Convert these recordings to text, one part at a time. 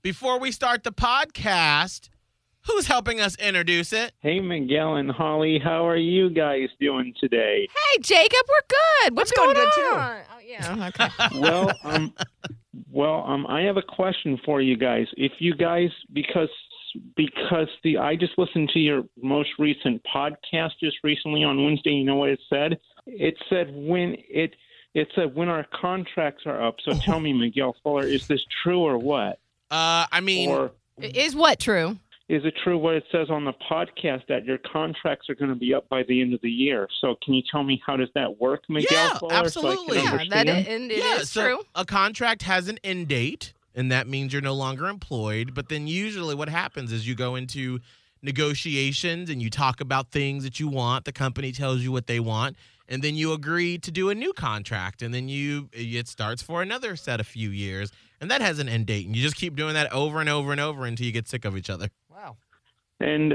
Before we start the podcast, who's helping us introduce it? Hey, Miguel and Holly, how are you guys doing today? Hey, Jacob, we're good. What's going on? Too? Oh, yeah. Okay. Well, I have a question for you guys. If you guys, because I just listened to your most recent podcast just recently on Wednesday. You know what it said? It said when our contracts are up. So tell me, Miguel Fuller, is this true or what? Is what true? Is it true what it says on the podcast that your contracts are going to be up by the end of the year? So can you tell me how does that work, Miguel? Yeah, Fuller, absolutely. So It is true. A contract has an end date, and that means you're no longer employed. But then usually what happens is you go into negotiations and you talk about things that you want. The company tells you what they want, and then you agree to do a new contract, and then it starts for another set of few years, and that has an end date. And you just keep doing that over and over and over until you get sick of each other. Wow. And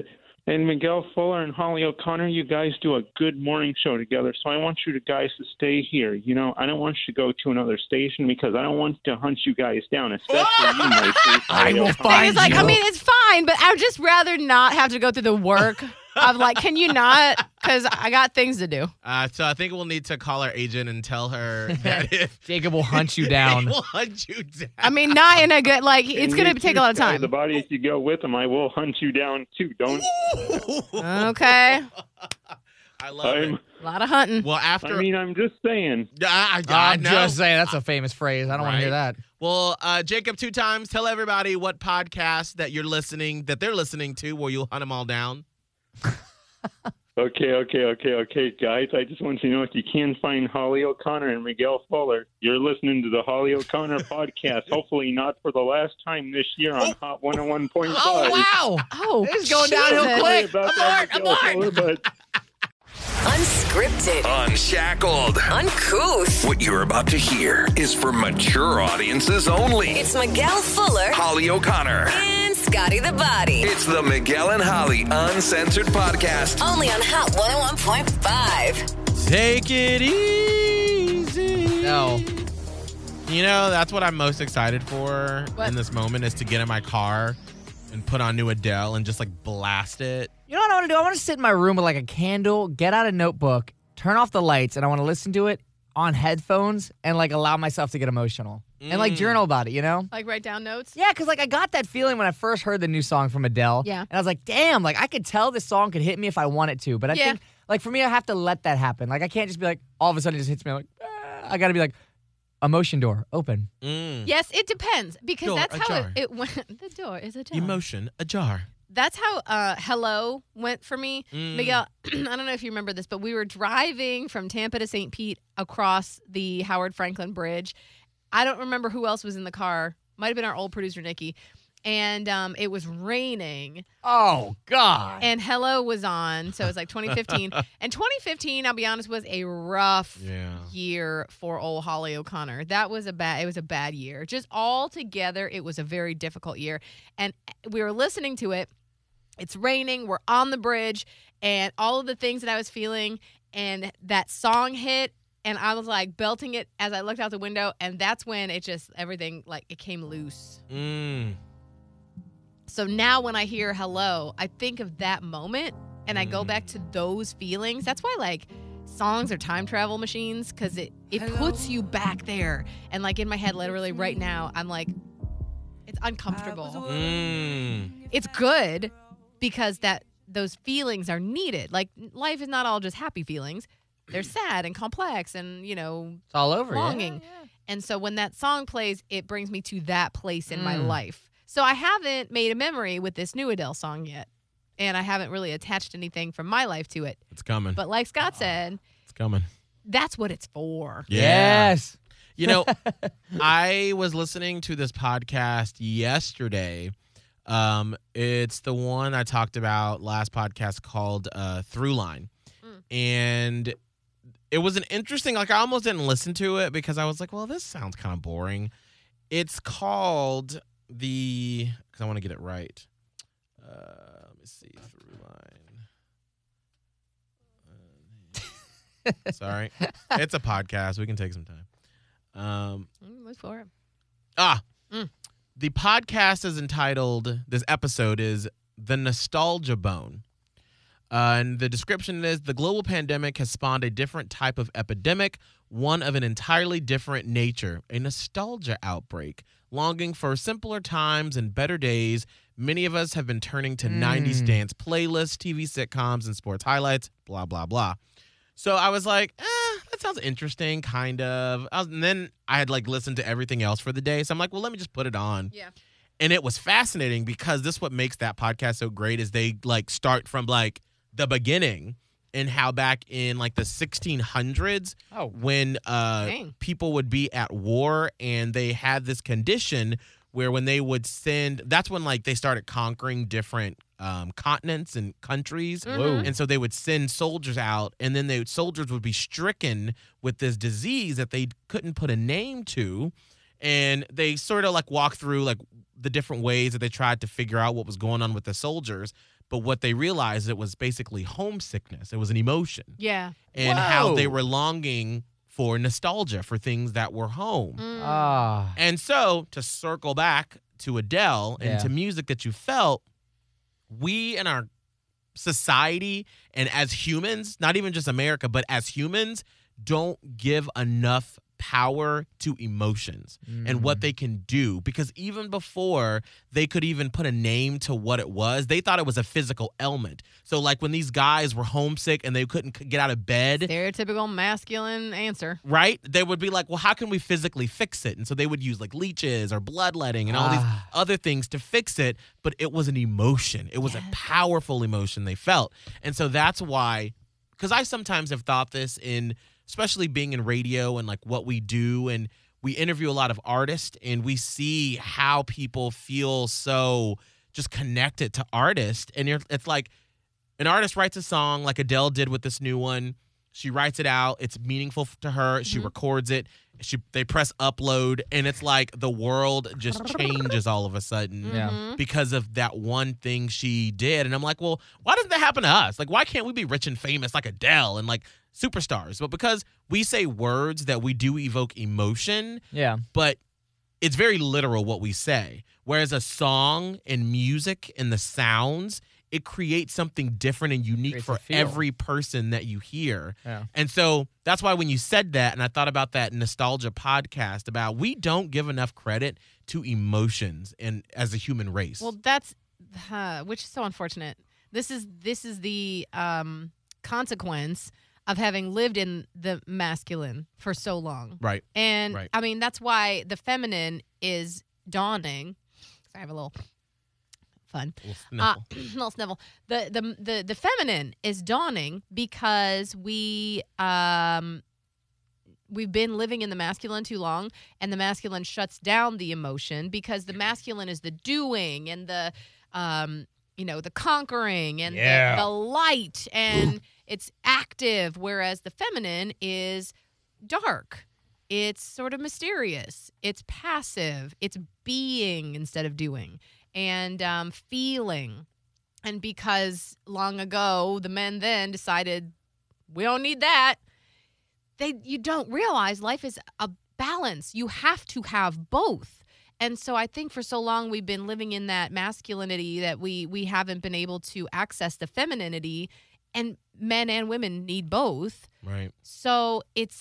Miguel Fuller and Holly O'Connor, you guys do a good morning show together, so I want you guys to stay here. You know, I don't want you to go to another station because I don't want to hunt you guys down, especially you, Mike. I will find you. I mean, it's fine, but I would just rather not have to go through the work of, like, can you not? Because I got things to do. So I think we'll need to call our agent and tell her that if Jacob will hunt you down. Will hunt you down. I mean, not in a good, like, it's going to take a lot of time. The body, if you go with him, I will hunt you down, too. Don't. Okay. I love it. A lot of hunting. Well, after. I mean, I'm just saying. I'm just saying. That's a famous phrase. I don't want to hear that. Well, Jacob, 2 times, tell everybody what podcast that you're listening, that they're listening to, where you'll hunt them all down. Okay, guys. I just want you to know if you can find Holly O'Connor and Miguel Fuller, you're listening to the Holly O'Connor podcast. Hopefully not for the last time this year on Hot 101.5. Oh, wow. Oh, it's going downhill quick. Abort. Unscripted. Unshackled. Uncouth. What you're about to hear is for mature audiences only. It's Miguel Fuller, Holly O'Connor, and Scotty the Body. It's the Miguel and Holly Uncensored Podcast. Only on Hot 101.5. Take it easy. No. You know, that's what I'm most excited for in this moment is to get in my car and put on new Adele and just, like, blast it. You know what I want to do? I want to sit in my room with, like, a candle, get out a notebook, turn off the lights, and I want to listen to it on headphones and, like, allow myself to get emotional. And, like, journal about it, you know? Like, write down notes? Yeah, because, like, I got that feeling when I first heard the new song from Adele. Yeah. And I was like, damn, like, I could tell this song could hit me if I wanted to. But I think, like, for me, I have to let that happen. Like, I can't just be like, all of a sudden it just hits me. I'm like, ah. I got to be like, emotion door, open. Yes, it depends. Because door that's ajar. How it went. The door is ajar. Emotion ajar. That's how Hello went for me. Miguel, I don't know if you remember this, but we were driving from Tampa to St. Pete across the Howard Franklin Bridge. I don't remember who else was in the car. Might have been our old producer, Nikki. And it was raining. Oh, God. And Hello was on. So it was like 2015. And 2015, I'll be honest, was a rough year for old Holly O'Connor. It was a bad year. Just all together, it was a very difficult year. And we were listening to it. It's raining, we're on the bridge, and all of the things that I was feeling, and that song hit, and I was, like, belting it as I looked out the window, and that's when it just, everything, like, it came loose. So now when I hear Hello, I think of that moment, and I go back to those feelings. That's why, like, songs are time travel machines, because it puts you back there. And, like, in my head, literally, right now, I'm like, it's uncomfortable. It's good. Because those feelings are needed. Like, life is not all just happy feelings. They're sad and complex and, you know, it's all over longing. Yeah. And so when that song plays, it brings me to that place in my life. So I haven't made a memory with this new Adele song yet. And I haven't really attached anything from my life to it. It's coming. But like Scott said. It's coming. That's what it's for. Yes. You know, I was listening to this podcast yesterday. It's the one I talked about last podcast called Throughline. And it was an interesting, like, I almost didn't listen to it because I was like, well, this sounds kind of boring. It's called because I want to get it right. Let me see, Throughline. Sorry. It's a podcast. We can take some time. Look for it. The podcast is entitled, this episode is The Nostalgia Bone. And the description is, the global pandemic has spawned a different type of epidemic, one of an entirely different nature, a nostalgia outbreak. Longing for simpler times and better days, many of us have been turning to 90s dance playlists, TV sitcoms, and sports highlights, blah, blah, blah. So I was like, that sounds interesting, kind of. And then I had, listened to everything else for the day. So I'm like, well, let me just put it on. Yeah. And it was fascinating because this is what makes that podcast so great is they, start from, the beginning and how back in the 1600s when people would be at war and they had this condition where when they would send, that's when they started conquering different continents and countries. Mm-hmm. And so they would send soldiers out and then the soldiers would be stricken with this disease that they couldn't put a name to. And they sort of walk through the different ways that they tried to figure out what was going on with the soldiers. But what they realized, it was basically homesickness. It was an emotion. Yeah. And how they were longing for nostalgia, for things that were home. And so, to circle back to Adele and to music that you felt, we in our society and as humans, not even just America, but as humans, don't give enough power to emotions and what they can do, because even before they could even put a name to what it was, they thought it was a physical ailment. So when these guys were homesick and they couldn't get out of bed, stereotypical masculine answer, right? They would be like, well, how can we physically fix it? And so they would use leeches or bloodletting and all these other things to fix it, but it was an emotion. It was a powerful emotion they felt. And so that's why, because I sometimes have thought this in, especially being in radio and what we do, and we interview a lot of artists and we see how people feel so just connected to artists. And it's an artist writes a song like Adele did with this new one. She writes it out. It's meaningful to her. Mm-hmm. She records it. They press upload, and it's the world just changes all of a sudden because of that one thing she did. And I'm like, well, why doesn't that happen to us? Why can't we be rich and famous like Adele and superstars? But because we say words that we do evoke emotion, but it's very literal what we say. Whereas a song and music and the sounds, it creates something different and unique for every person that you hear. Yeah. And so that's why when you said that, and I thought about that nostalgia podcast about we don't give enough credit to emotions and as a human race. Well, that's which is so unfortunate. This is the consequence of having lived in the masculine for so long. Right. And I mean, that's why the feminine is dawning. I have a little fun. Little snivel. The feminine is dawning because we've been living in the masculine too long, and the masculine shuts down the emotion because the masculine is the doing and the the conquering and the light, and it's active, whereas the feminine is dark. It's sort of mysterious. It's passive. It's being instead of doing. And feeling. And because long ago, the men then decided, we don't need that. You don't realize life is a balance. You have to have both. And so I think for so long, we've been living in that masculinity that we haven't been able to access the femininity. And men and women need both. Right. So it's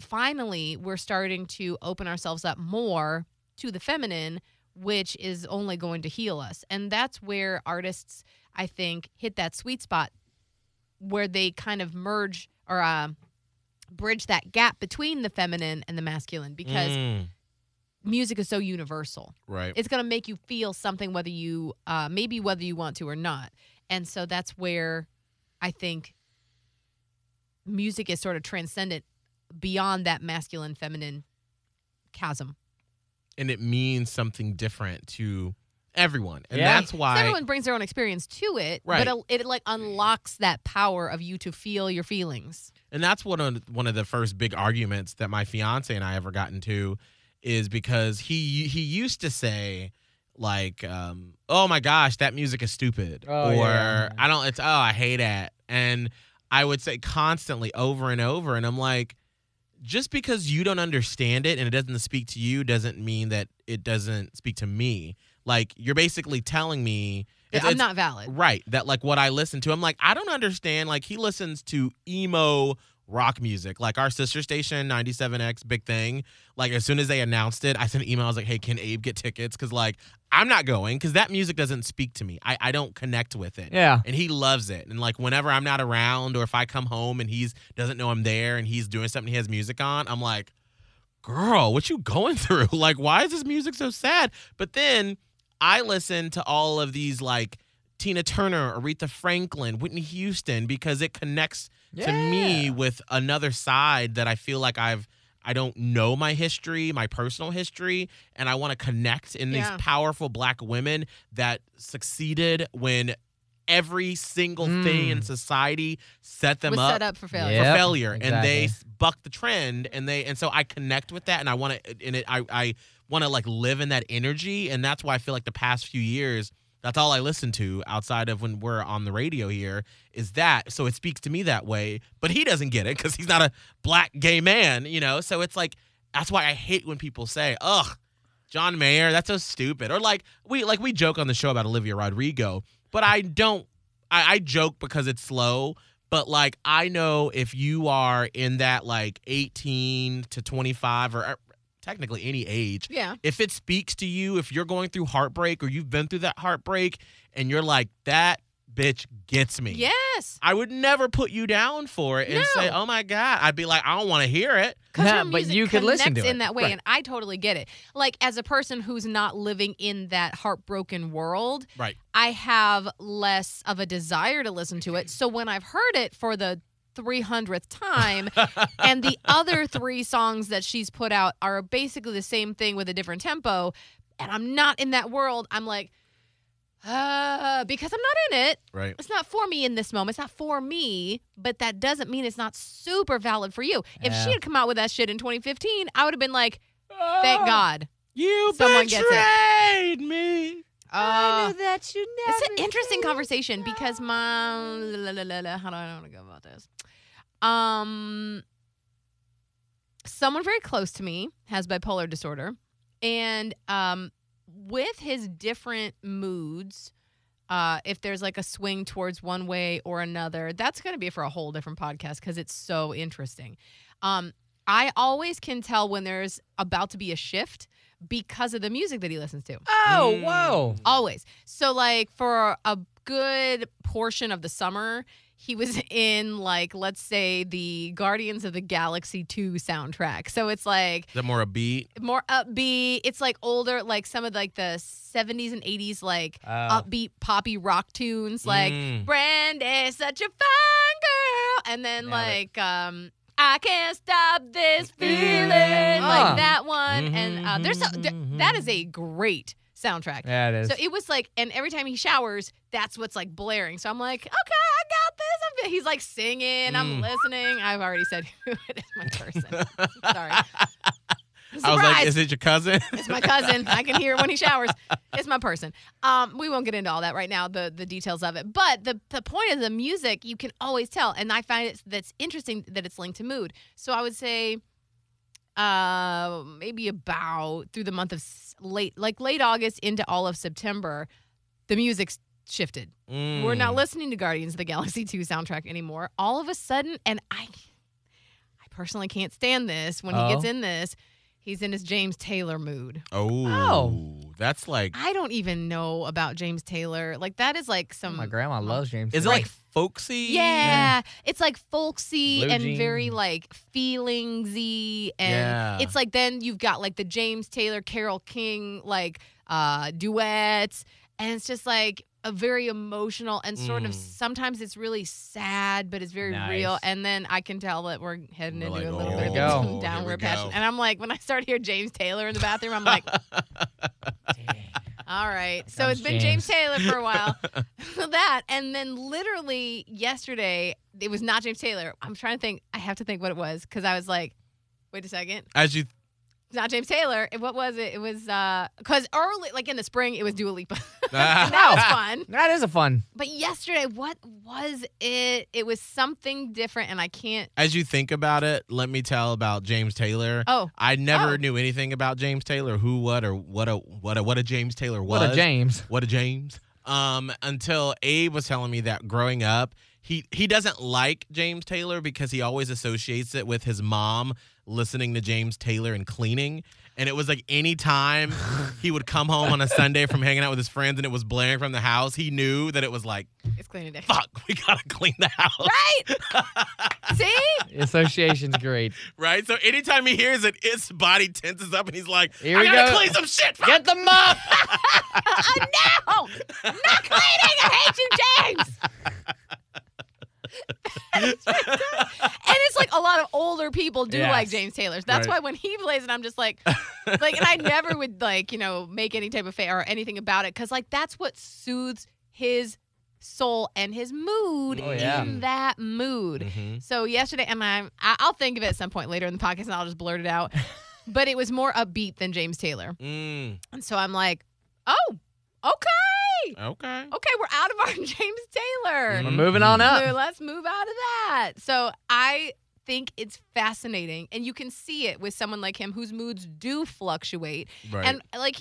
finally, we're starting to open ourselves up more to the feminine, which is only going to heal us. And that's where artists, I think, hit that sweet spot where they kind of merge or bridge that gap between the feminine and the masculine, because music is so universal. Right. It's going to make you feel something whether you want to or not. And so that's where I think music is sort of transcendent beyond that masculine-feminine chasm. And it means something different to everyone. And that's why... So everyone brings their own experience to it, right. But it unlocks that power of you to feel your feelings. And that's one of the first big arguments that my fiancé and I ever got into, is because he used to say, oh my gosh, that music is stupid. I hate it. And I would say constantly over and over, and I'm like, just because you don't understand it and it doesn't speak to you doesn't mean that it doesn't speak to me. Like, you're basically telling me... I'm not valid. Right. That, like, what I listen to, I'm like, I don't understand. Like, he listens to emo rock music. Like, our sister station, 97X, big thing. Like, as soon as they announced it, I sent an email. I was like, hey, can Abe get tickets? Because, like, I'm not going because that music doesn't speak to me. I don't connect with it. Yeah. And he loves it. And, like, whenever I'm not around or if I come home and he's doesn't know I'm there and he's doing something he has music on, I'm like, girl, what you going through? Like, why is this music so sad? But then... I listen to all of these, like, Tina Turner, Aretha Franklin, Whitney Houston, because it connects to me with another side that I feel like I don't know my history, my personal history, and I want to connect in these powerful Black women that succeeded when every single thing in society set them up, set up for failure, exactly. And they bucked the trend, and so I connect with that, and I want to, and I want to, like, live in that energy, and that's why I feel like the past few years, that's all I listen to outside of when we're on the radio here is that. So it speaks to me that way, but he doesn't get it because he's not a Black gay man, you know. So it's like, that's why I hate when people say, "Ugh, John Mayer, that's so stupid," or like we joke on the show about Olivia Rodrigo, but I don't. I joke because it's slow. But, like, I know if you are in that, like, 18 to 25 or technically any age, if it speaks to you, if you're going through heartbreak or you've been through that heartbreak and you're like, that bitch gets me. Yes. I would never put you down for it and say, oh, my God. I'd be like, I don't want to hear it. But you could listen to it. In that way, and I totally get it. Like, as a person who's not living in that heartbroken world, I have less of a desire to listen to it. So when I've heard it for the 300th time and the other three songs that she's put out are basically the same thing with a different tempo, and I'm not in that world, I'm like, because I'm not in it. Right. It's not for me in this moment. It's not for me, but that doesn't mean it's not super valid for you. If she had come out with that shit in 2015, I would have been like, thank God. You someone betrayed me. I knew that you never. It's an interesting conversation because how do I want to go about this? Someone very close to me has bipolar disorder, and with his different moods, if there's like a swing towards one way or another, that's going to be for a whole different podcast because it's so interesting. I always can tell when there's about to be a shift because of the music that he listens to. Oh, whoa. Always. So, like, for a good portion of the summer, he was in, like, let's say the Guardians of the Galaxy 2 soundtrack. So it's like... Is that more upbeat? More upbeat. It's, like, older, like, some of, like, the 70s and 80s, like, upbeat poppy rock tunes. Like, Brandy's such a fine girl. And then, I can't stop this feeling. Like, that one. And that is a great soundtrack. Yeah, it is. So it was, like, and every time he showers, that's what's, like, blaring. So I'm like, okay, I got this. He's like singing. I'm listening. I've already said who it is, my person. Sorry. Surprise. I was like, is it your cousin? It's my cousin. I can hear it when he showers. It's my person. We won't get into all that right now, the details of it. But the point of the music, you can always tell. And I find that's interesting that it's linked to mood. So I would say maybe about through the month of late August into all of September, the music's shifted. We're not listening to Guardians of the Galaxy 2 soundtrack anymore. All of a sudden, and I personally can't stand this when he gets in this. He's in his James Taylor mood. Oh, that's like... I don't even know about James Taylor. Like, that is like some... My grandma loves James Taylor. Is it like folksy? Yeah. It's like folksy blue and jeans. Very like feelingsy. And it's like then you've got like the James Taylor, Carole King like duets. And it's just like a very emotional and sort of sometimes it's really sad, but it's very real. And then I can tell that we're heading into like, a little bit of some downward passion. And I'm like, when I start to hear James Taylor in the bathroom, I'm like, all right. So it's been James Taylor for a while. That. And then literally yesterday, it was not James Taylor. I'm trying to think. I have to think what it was because I was like, wait a second. It's not James Taylor. What was it? It was because early, like in the spring, it was Dua Lipa. That was fun. That is a fun. But yesterday, what was it? It was something different, and I can't. As you think about it, let me tell about James Taylor. Oh, I never knew anything about James Taylor. Who, what, or what a James Taylor was. What a James. What a James. Until Abe was telling me that growing up, he doesn't like James Taylor because he always associates it with his mom listening to James Taylor and cleaning. And it was like any time he would come home on a Sunday from hanging out with his friends and it was blaring from the house, he knew that it was like, it's cleaning day. Fuck, we gotta clean the house. Right? See? The association's great. Right? So anytime he hears it, his body tenses up and he's like, I gotta clean some shit. Fuck. Get the mop. No! Not cleaning! I hate you, James! And it's like a lot of older people do like James Taylor's. That's why when he plays it, I'm just like, and I never would like, you know, make any type of fair or anything about it because like that's what soothes his soul and his mood in that mood. Mm-hmm. So yesterday, and I'll think of it at some point later in the podcast and I'll just blurt it out. But it was more upbeat than James Taylor, and so I'm like, oh, okay. Okay, we're out of our James Taylor. We're moving on up. So let's move out of that. So I think it's fascinating, and you can see it with someone like him whose moods do fluctuate. Right. And like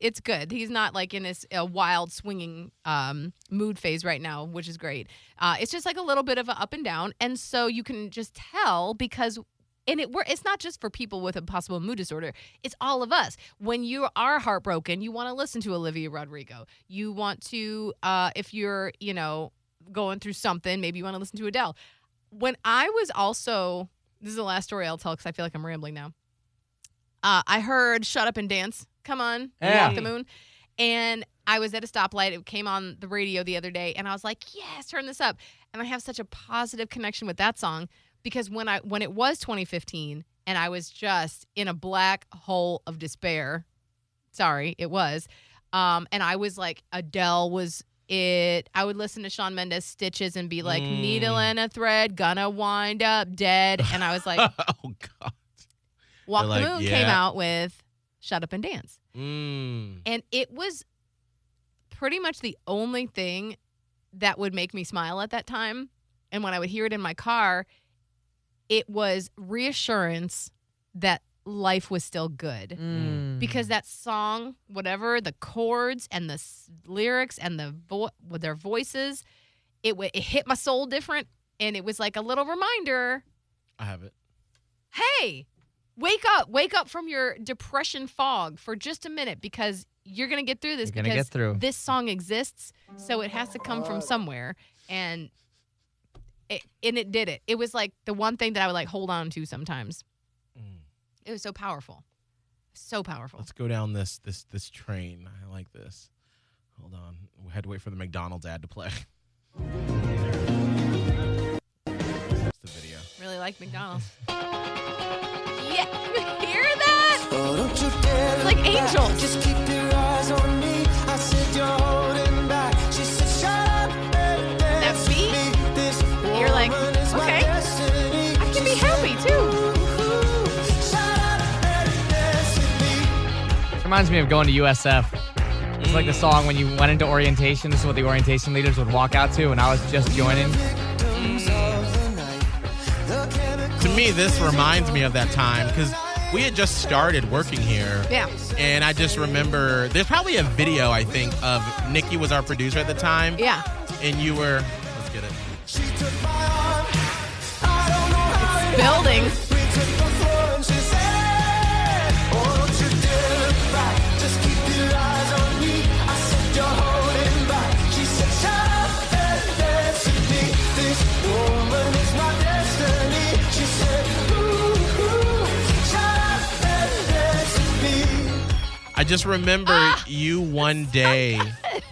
it's good. He's not like in this wild swinging mood phase right now, which is great. It's just like a little bit of an up and down, and so you can just tell because. And it's not just for people with a possible mood disorder. It's all of us. When you are heartbroken, you want to listen to Olivia Rodrigo. You want to, if you're, you know, going through something, maybe you want to listen to Adele. When I was also, this is the last story I'll tell because I feel like I'm rambling now. I heard Shut Up and Dance. Come on. Walk the moon. And I was at a stoplight. It came on the radio the other day. And I was like, yes, turn this up. And I have such a positive connection with that song. Because when it was 2015 and I was just in a black hole of despair, sorry, it was, and I was like, Adele was it. I would listen to Shawn Mendes' Stitches and be like, needle and a thread, gonna wind up dead. And I was like, oh, God. Walk the Moon came out with Shut Up and Dance. And it was pretty much the only thing that would make me smile at that time. And when I would hear it in my car, it was reassurance that life was still good because that song, whatever the chords and the lyrics and the with their voices, it hit my soul different, and it was like a little reminder. I have it. Hey, wake up from your depression fog for just a minute because you're gonna get through this. You're gonna get through. This song exists, so it has to come from somewhere, and. It did it. It was like the one thing that I would like hold on to sometimes. It was so powerful. So powerful. Let's go down this train. I like this. Hold on. We had to wait for the McDonald's ad to play. That's the video. Really like McDonald's. Yeah. You hear that? It's like Angel. Just keep your eyes on me. I said you're holding back. She said shut up. That beat. You're like, okay, I can be happy too. This reminds me of going to USF. It's like the song when you went into orientation. This is what the orientation leaders would walk out to, and I was just joining. To me, this reminds me of that time because we had just started working here. Yeah. And I just remember there's probably a video, I think, of Nikki was our producer at the time. Yeah. And you were. Building. I just remember you one day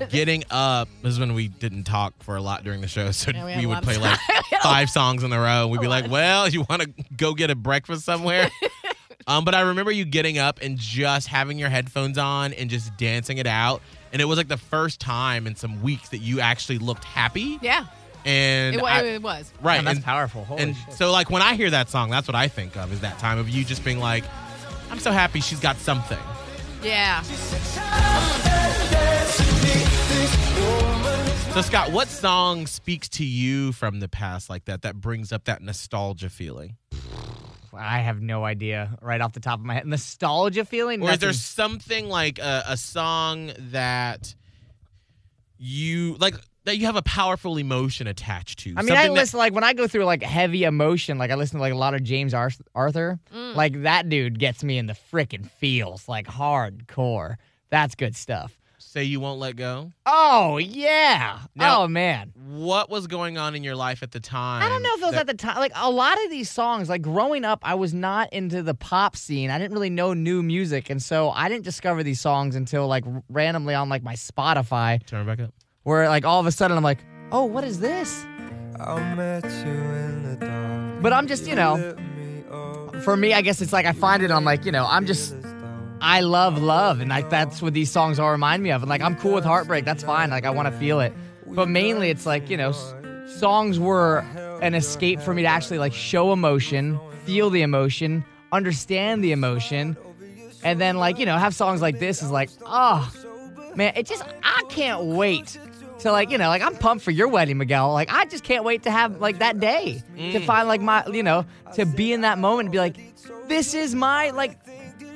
getting up. This is when we didn't talk for a lot during the show, so we would play like 5 songs in a row. We'd be like, well, you want to go get a breakfast somewhere? But I remember you getting up and just having your headphones on and just dancing it out. And it was like the first time in some weeks that you actually looked happy. Yeah. And it was. Right. And that's powerful. Holy shit. So like when I hear that song, that's what I think of is that time of you just being like, I'm so happy she's got something. Yeah. So, Scott, what song speaks to you from the past like that, that brings up that nostalgia feeling? I have no idea right off the top of my head. Nostalgia feeling? Or nothing. Is there something like a song that you like, that you have a powerful emotion attached to? I mean, I listen, like, when I go through, like, heavy emotion, like, I listen to, like, a lot of James Arthur. Like, that dude gets me in the frickin' feels, like, hardcore. That's good stuff. Say You Won't Let Go? Oh, yeah. Now, oh, man. What was going on in your life at the time? I don't know if it was at the time. Like, a lot of these songs, like, growing up, I was not into the pop scene. I didn't really know new music, and so I didn't discover these songs until, like, randomly on, like, my Spotify. Turn it back up. Where, like, all of a sudden I'm like, oh, what is this? I met you in the dark. But I'm just, you know, for me, I guess it's like I find it on, like, you know, I'm just, I love love. And, like, that's what these songs all remind me of. And, like, I'm cool with heartbreak. That's fine. Like, I want to feel it. But mainly it's like, you know, songs were an escape for me to actually, like, show emotion, feel the emotion, understand the emotion. And then, like, you know, have songs like this is like, oh, man, it just, I can't wait. So, like, you know, like, I'm pumped for your wedding, Miguel. Like, I just can't wait to have, like, that day. To find, like, my, you know, to be in that moment and be like, this is my, like,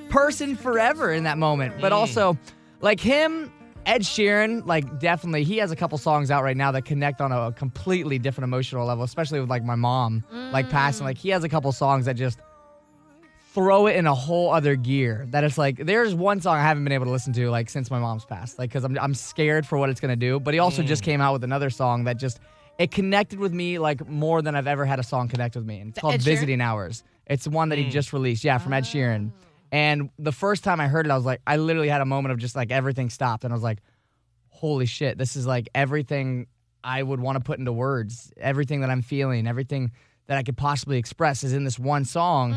person forever in that moment. But also, like, him, Ed Sheeran, like, definitely, he has a couple songs out right now that connect on a completely different emotional level, especially with, like, my mom, like, passing. Like, he has a couple songs that just throw it in a whole other gear. That it's like, there's one song I haven't been able to listen to, like, since my mom's passed, like, because I'm scared for what it's gonna do. But he also just came out with another song that just, it connected with me, like, more than I've ever had a song connect with me. And it's called Visiting Hours. It's one that he just released, yeah, from Ed Sheeran. And the first time I heard it, I was like, I literally had a moment of just, like, everything stopped, and I was like, holy shit, this is, like, everything I would want to put into words, everything that I'm feeling, everything that I could possibly express is in this one song.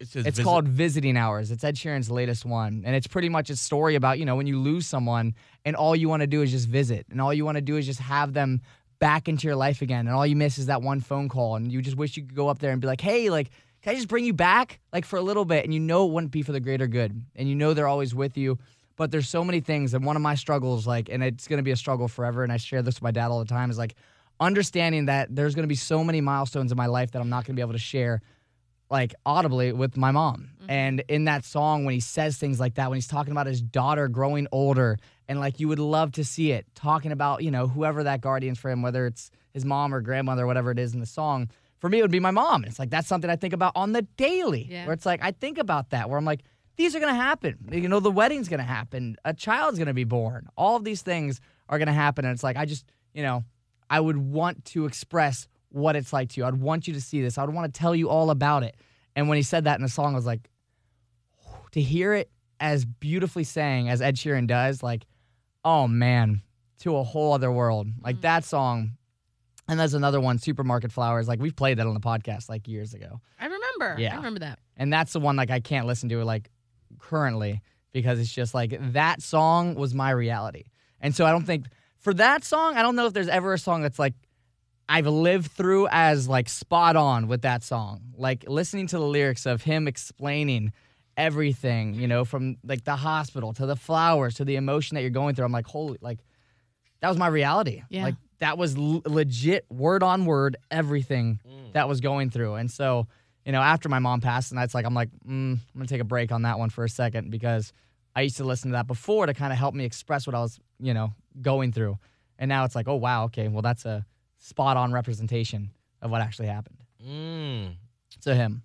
It's called Visiting Hours. It's Ed Sheeran's latest one. And it's pretty much a story about, you know, when you lose someone and all you want to do is just visit. And all you want to do is just have them back into your life again. And all you miss is that one phone call. And you just wish you could go up there and be like, hey, like, can I just bring you back? Like, for a little bit. And you know it wouldn't be for the greater good. And you know they're always with you. But there's so many things. And one of my struggles, like, and it's going to be a struggle forever. And I share this with my dad all the time, is like, understanding that there's going to be so many milestones in my life that I'm not going to be able to share, like, audibly with my mom. And in that song, when he says things like that, when he's talking about his daughter growing older, and, like, you would love to see it, talking about, you know, whoever that guardian's for him, whether it's his mom or grandmother or whatever it is in the song, for me, it would be my mom. And it's like, that's something I think about on the daily, where it's like, I think about that, where I'm like, these are going to happen. You know, the wedding's going to happen. A child's going to be born. All of these things are going to happen. And it's like, I just, you know, I would want to express what it's like to you. I'd want you to see this. I'd want to tell you all about it. And when he said that in the song, I was like, to hear it as beautifully sang as Ed Sheeran does, like, oh, man, to a whole other world. Like, that song, and there's another one, Supermarket Flowers. Like, we've played that on the podcast, like, years ago. I remember. Yeah. I remember that. And that's the one, like, I can't listen to, like, currently, because it's just like, that song was my reality. And so I don't think, for that song, I don't know if there's ever a song that's, like, I've lived through as, like, spot on with that song. Like, listening to the lyrics of him explaining everything, you know, from, like, the hospital to the flowers to the emotion that you're going through. I'm like, holy, like, that was my reality. Yeah. Like, that was legit, word on word, everything that was going through. And so, you know, after my mom passed, and that's like, I'm like, I'm going to take a break on that one for a second, because I used to listen to that before to kind of help me express what I was, you know, going through. And now it's like, oh, wow, okay, well, that's a spot-on representation of what actually happened. To him.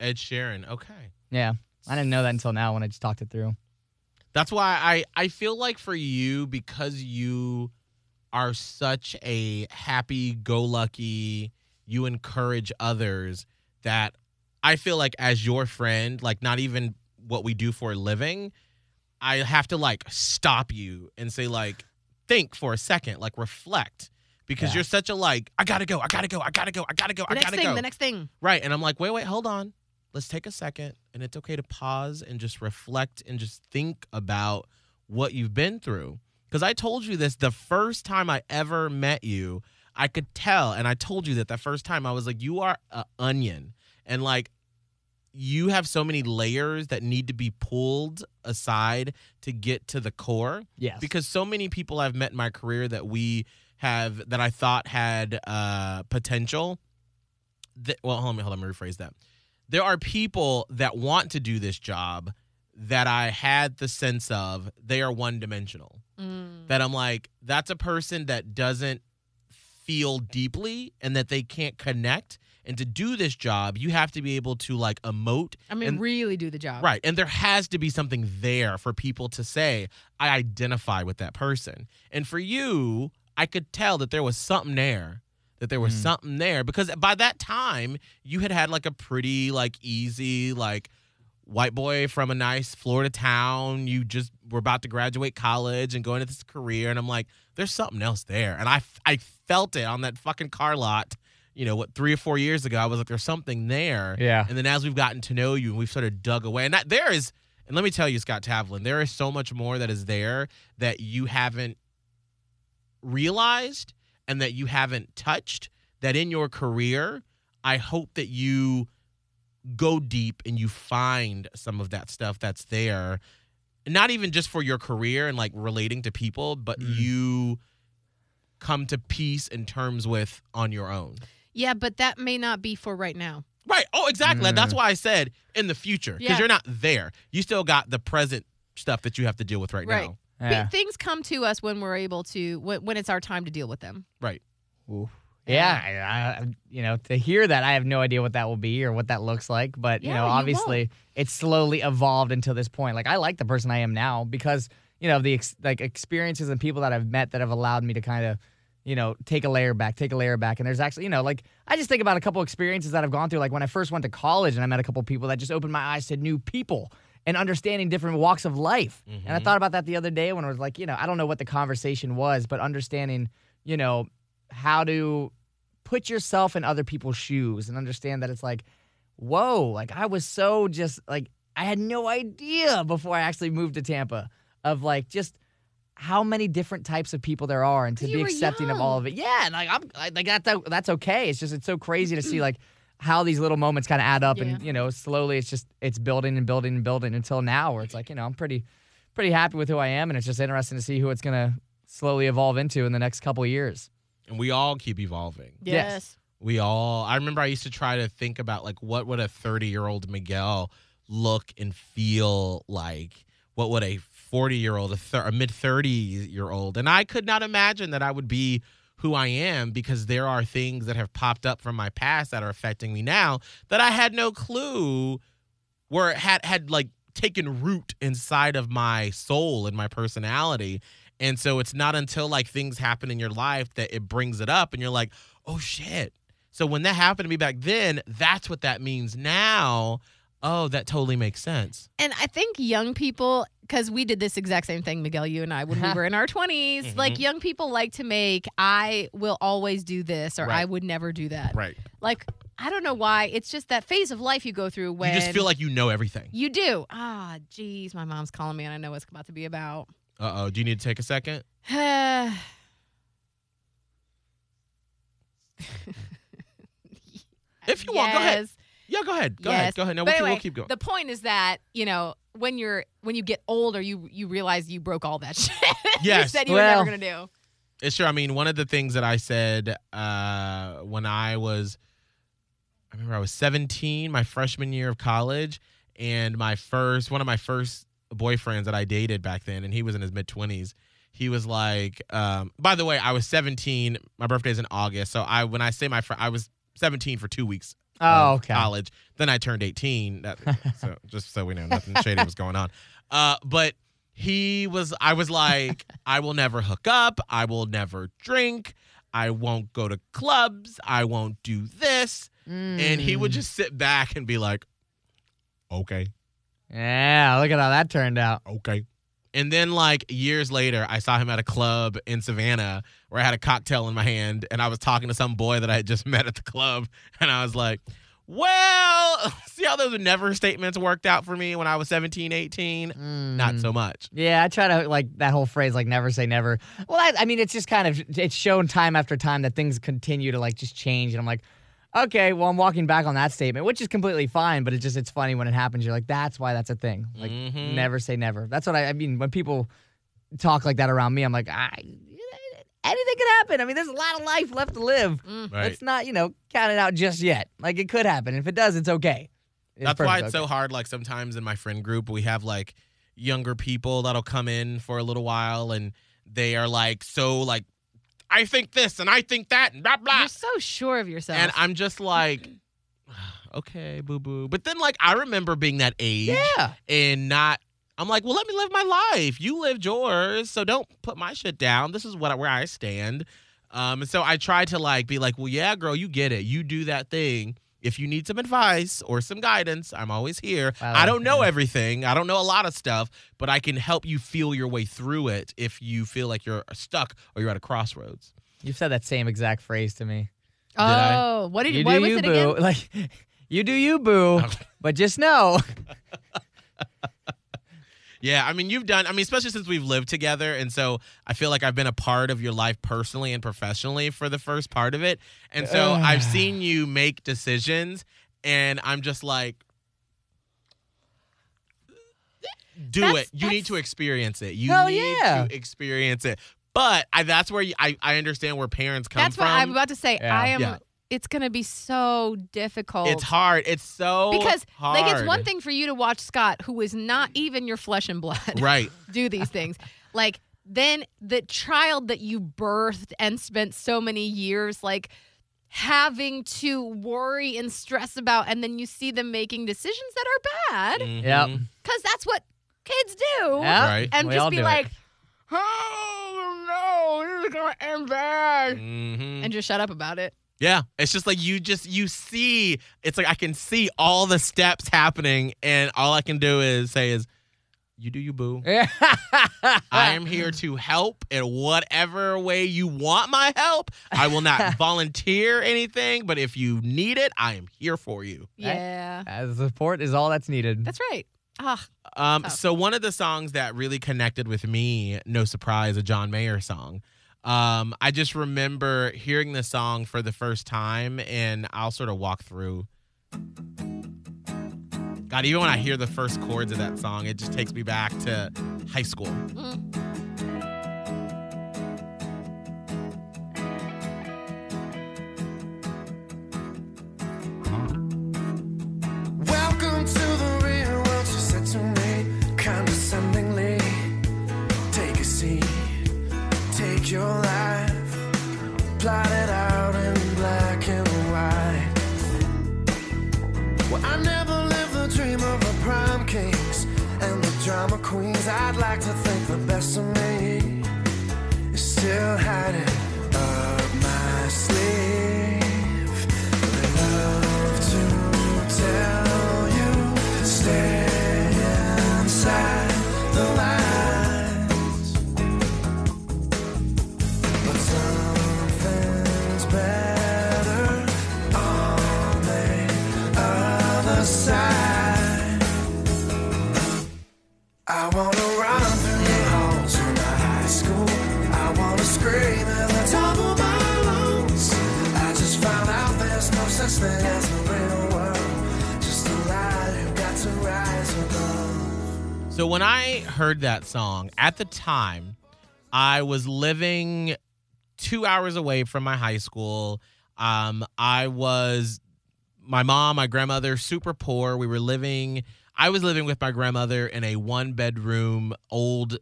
Ed Sheeran, okay. Yeah, I didn't know that until now when I just talked it through. That's why I feel like for you, because you are such a happy-go-lucky, you encourage others, that I feel like as your friend, like, not even what we do for a living, I have to, like, stop you and say, like, think for a second, like, reflect, because you're such a, like, I gotta go. The next thing. Right, and I'm like, wait, hold on. Let's take a second, and it's okay to pause and just reflect and just think about what you've been through. Because I told you this the first time I ever met you, I could tell, and I told you that first time, I was like, you are an onion, and, like, you have so many layers that need to be pulled aside to get to the core. Yes. Because so many people I've met in my career that we have, that I thought had potential. That, well, hold on, let me rephrase that. There are people that want to do this job that I had the sense of they are one-dimensional. Mm. That I'm like, that's a person that doesn't feel deeply and that they can't connect. And to do this job, you have to be able to, like, emote. I mean, and really do the job. Right. And there has to be something there for people to say, I identify with that person. And for you, I could tell that there was something there. Because by that time, you had, like, a pretty, like, easy, like, white boy from a nice Florida town. You just were about to graduate college and go into this career. And I'm like, there's something else there. And I felt it on that fucking car lot, you know, what, 3 or 4 years ago. I was like, there's something there. Yeah. And then as we've gotten to know you and we've sort of dug away. And that, there is, and let me tell you, Scott Tavlin, there is so much more that is there that you haven't realized and that you haven't touched, that in your career, I hope that you go deep and you find some of that stuff that's there, not even just for your career and, like, relating to people, but you come to peace and terms with on your own. Yeah, but that may not be for right now. Right. Oh, exactly. Mm. That's why I said in the future, because you're not there. You still got the present stuff that you have to deal with right now. Yeah. Things come to us when we're able to, when it's our time to deal with them. Right. Ooh. Yeah. I to hear that, I have no idea what that will be or what that looks like. But, you know, obviously it's slowly evolved until this point. Like, I like the person I am now because, you know, the experiences and people that I've met that have allowed me to kind of, you know, take a layer back. And there's actually, you know, like, I just think about a couple experiences that I've gone through. Like, when I first went to college and I met a couple people that just opened my eyes to new people and understanding different walks of life. Mm-hmm. And I thought about that the other day when I was like, you know, I don't know what the conversation was, but understanding, you know, how to put yourself in other people's shoes and understand that it's like, whoa, like, I was so just, like, I had no idea before I actually moved to Tampa of, like, just how many different types of people there are and to be accepting of all of it. Yeah, and, like, I'm like, that's okay. It's just, it's so crazy to see, like, how these little moments kind of add up and, you know, slowly it's just, it's building and building and building until now where it's like, you know, I'm pretty happy with who I am, and it's just interesting to see who it's going to slowly evolve into in the next couple of years. And we all keep evolving. Yes. We all, I remember I used to try to think about, like, what would a 30-year-old Miguel look and feel like? What would a 40-year-old, a mid-30-year-old? And I could not imagine that I would be who I am, because there are things that have popped up from my past that are affecting me now that I had no clue were had like taken root inside of my soul and my personality. And so it's not until, like, things happen in your life that it brings it up and you're like, oh shit. So when that happened to me back then, that's what that means now. Oh, that totally makes sense. And I think young people, because we did this exact same thing, Miguel, you and I, when we were in our 20s, like, young people like to make, I will always do this, or I would never do that. Right. Like, I don't know why. It's just that phase of life you go through when you just feel like you know everything. You do. Ah, geez, my mom's calling me and I know what it's about to be about. Uh-oh. Do you need to take a second? If you want, go ahead. Yeah, go ahead. Go ahead. No, we'll keep going. The point is that, you know, when you get older, you realize you broke all that shit. Yes. You said you were never gonna do. It's true. I mean, one of the things that I said when I remember I was 17, my freshman year of college, and one of my first boyfriends that I dated back then, and he was in his mid-20s. He was like, by the way, I was 17. My birthday's in August, so I was 17 for 2 weeks. Oh, okay. College. Then I turned 18. So just so we know, nothing shady was going on. But I was like, I will never hook up. I will never drink. I won't go to clubs. I won't do this. Mm. And he would just sit back and be like, okay. Yeah, look at how that turned out. Okay. And then, like, years later, I saw him at a club in Savannah where I had a cocktail in my hand, and I was talking to some boy that I had just met at the club, and I was like, well, see how those never statements worked out for me when I was 17, 18? Mm. Not so much. Yeah, I try to, like, that whole phrase, like, never say never. Well, I mean, it's just kind of, it's shown time after time that things continue to, like, just change, and I'm like, Okay, well, I'm walking back on that statement, which is completely fine, but it's funny when it happens. You're like, that's why that's a thing. Like, never say never. That's what I mean. When people talk like that around me, I'm like, anything could happen. I mean, there's a lot of life left to live. Right. Let's not, count it out just yet. Like, it could happen. If it does, it's okay. That's why it's so hard. Like, sometimes in my friend group, we have, younger people that'll come in for a little while, and they are, I think this and I think that and blah, blah. You're so sure of yourself. And I'm just like, okay, boo-boo. But then, I remember being that age. Yeah. And I'm like, well, let me live my life. You lived yours, so don't put my shit down. This is where I stand. And so I try to, be like, well, yeah, girl, you get it. You do that thing. If you need some advice or some guidance, I'm always here. I don't know everything. I don't know a lot of stuff, but I can help you feel your way through it if you feel like you're stuck or you're at a crossroads. You've said that same exact phrase to me. Oh, what did you do? What was it again? You do you, boo, but just know. Yeah, especially since we've lived together, and so I feel like I've been a part of your life personally and professionally for the first part of it, and so I've seen you make decisions, and I'm just like, do it. You need to experience it. But that's where I understand where parents come from. That's what I'm about to say. Yeah. It's going to be so difficult. It's hard. It's so hard. Because it's one thing for you to watch Scott, who is not even your flesh and blood, right, do these things. Then the child that you birthed and spent so many years, having to worry and stress about, and then you see them making decisions that are bad. Mm-hmm. Yep. Because that's what kids do. Yep. Right. And we just be like, oh, no, this is going to end bad. Mm-hmm. And just shut up about it. Yeah, it's just you see, it's I can see all the steps happening, and all I can do is say you do you, boo. I am here to help in whatever way you want my help. I will not volunteer anything, but if you need it, I am here for you. Yeah. Support is all that's needed. That's right. So one of the songs that really connected with me, no surprise, a John Mayer song. I just remember hearing the song for the first time, and I'll sort of walk through. God, even when I hear the first chords of that song, it just takes me back to high school. Welcome to the real world, she said to me condescendingly. Take a seat. Take your life, plot it out in black and white. Well, I never lived the dream of the prom kings and the drama queens. I'd like to think the best of me is still hiding up my sleeve. I love to tell you, stay inside the light. I want to run through the halls of my high school. I want to scream at the top of my lungs. I just found out there's no such thing as a real world, just a lie you got to rise above. So when I heard that song, at the time, I was living 2 hours away from my high school. My mom, my grandmother, super poor. I was living with my grandmother in a one-bedroom old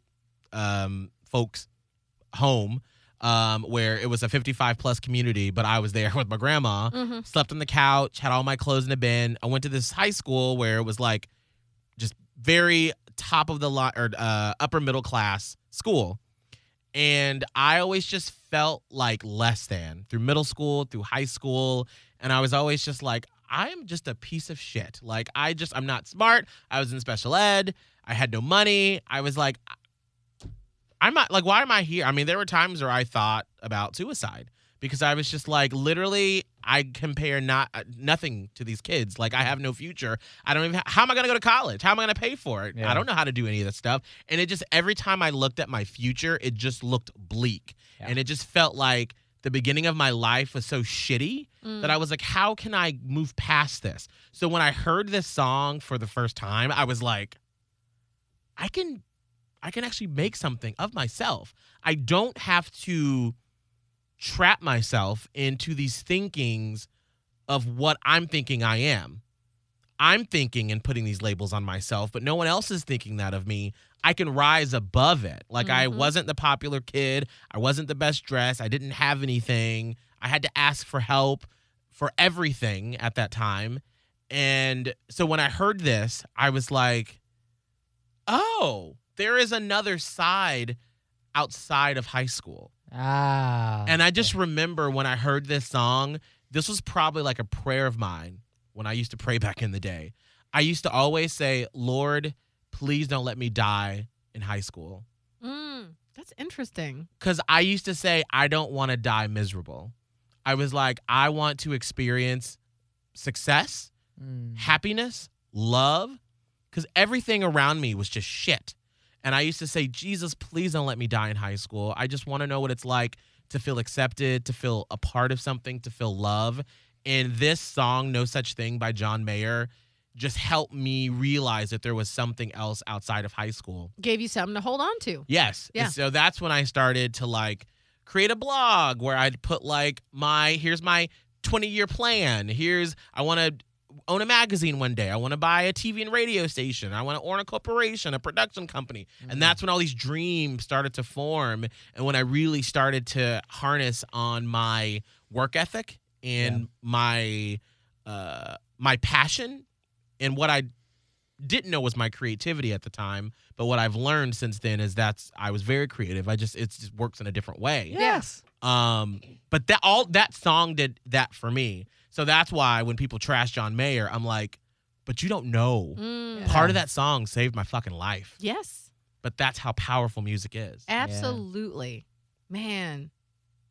folks' home where it was a 55-plus community, but I was there with my grandma. Mm-hmm. Slept on the couch, had all my clothes in a bin. I went to this high school where it was just very top of the line or upper middle class school. And I always just felt less than through middle school, through high school. And I was always just I am just a piece of shit. I'm not smart. I was in special ed. I had no money. I was I'm not, why am I here? I mean, there were times where I thought about suicide because I was just literally, I compare nothing to these kids. I have no future. I don't even, how am I going to go to college? How am I going to pay for it? Yeah. I don't know how to do any of that stuff. And it just, every time I looked at my future, it just looked bleak. Yeah. And it just felt like the beginning of my life was so shitty that I was like, how can I move past this? So when I heard this song for the first time, I was like, I can actually make something of myself. I don't have to trap myself into these thinkings of what I'm thinking I am. I'm thinking and putting these labels on myself, but no one else is thinking that of me. I can rise above it. Like, mm-hmm. I wasn't the popular kid. I wasn't the best dressed. I didn't have anything. I had to ask for help for everything at that time. And so when I heard this, I was like, oh, there is another side outside of high school. Ah. And I just remember when I heard this song, this was probably like a prayer of mine. When I used to pray back in the day, I used to always say, Lord, please don't let me die in high school. That's interesting. Because I used to say, I don't want to die miserable. I was like, I want to experience success, happiness, love, because everything around me was just shit. And I used to say, Jesus, please don't let me die in high school. I just want to know what it's like to feel accepted, to feel a part of something, to feel love. And this song, No Such Thing by John Mayer, just helped me realize that there was something else outside of high school. Gave you something to hold on to. Yes. Yeah. And so that's when I started to, like, create a blog where I'd put, like, here's my 20-year plan. I want to own a magazine one day. I want to buy a TV and radio station. I want to own a corporation, a production company. Mm-hmm. And that's when all these dreams started to form and when I really started to harness on my work ethic and my passion and what I didn't know was my creativity at the time. But what I've learned since then is I was very creative. It just works in a different way. Yes. But that song did that for me. So that's why when people trash John Mayer, I'm like, but you don't know. Part of that song saved my fucking life. Yes. But that's how powerful music is. Absolutely. Yeah. Man.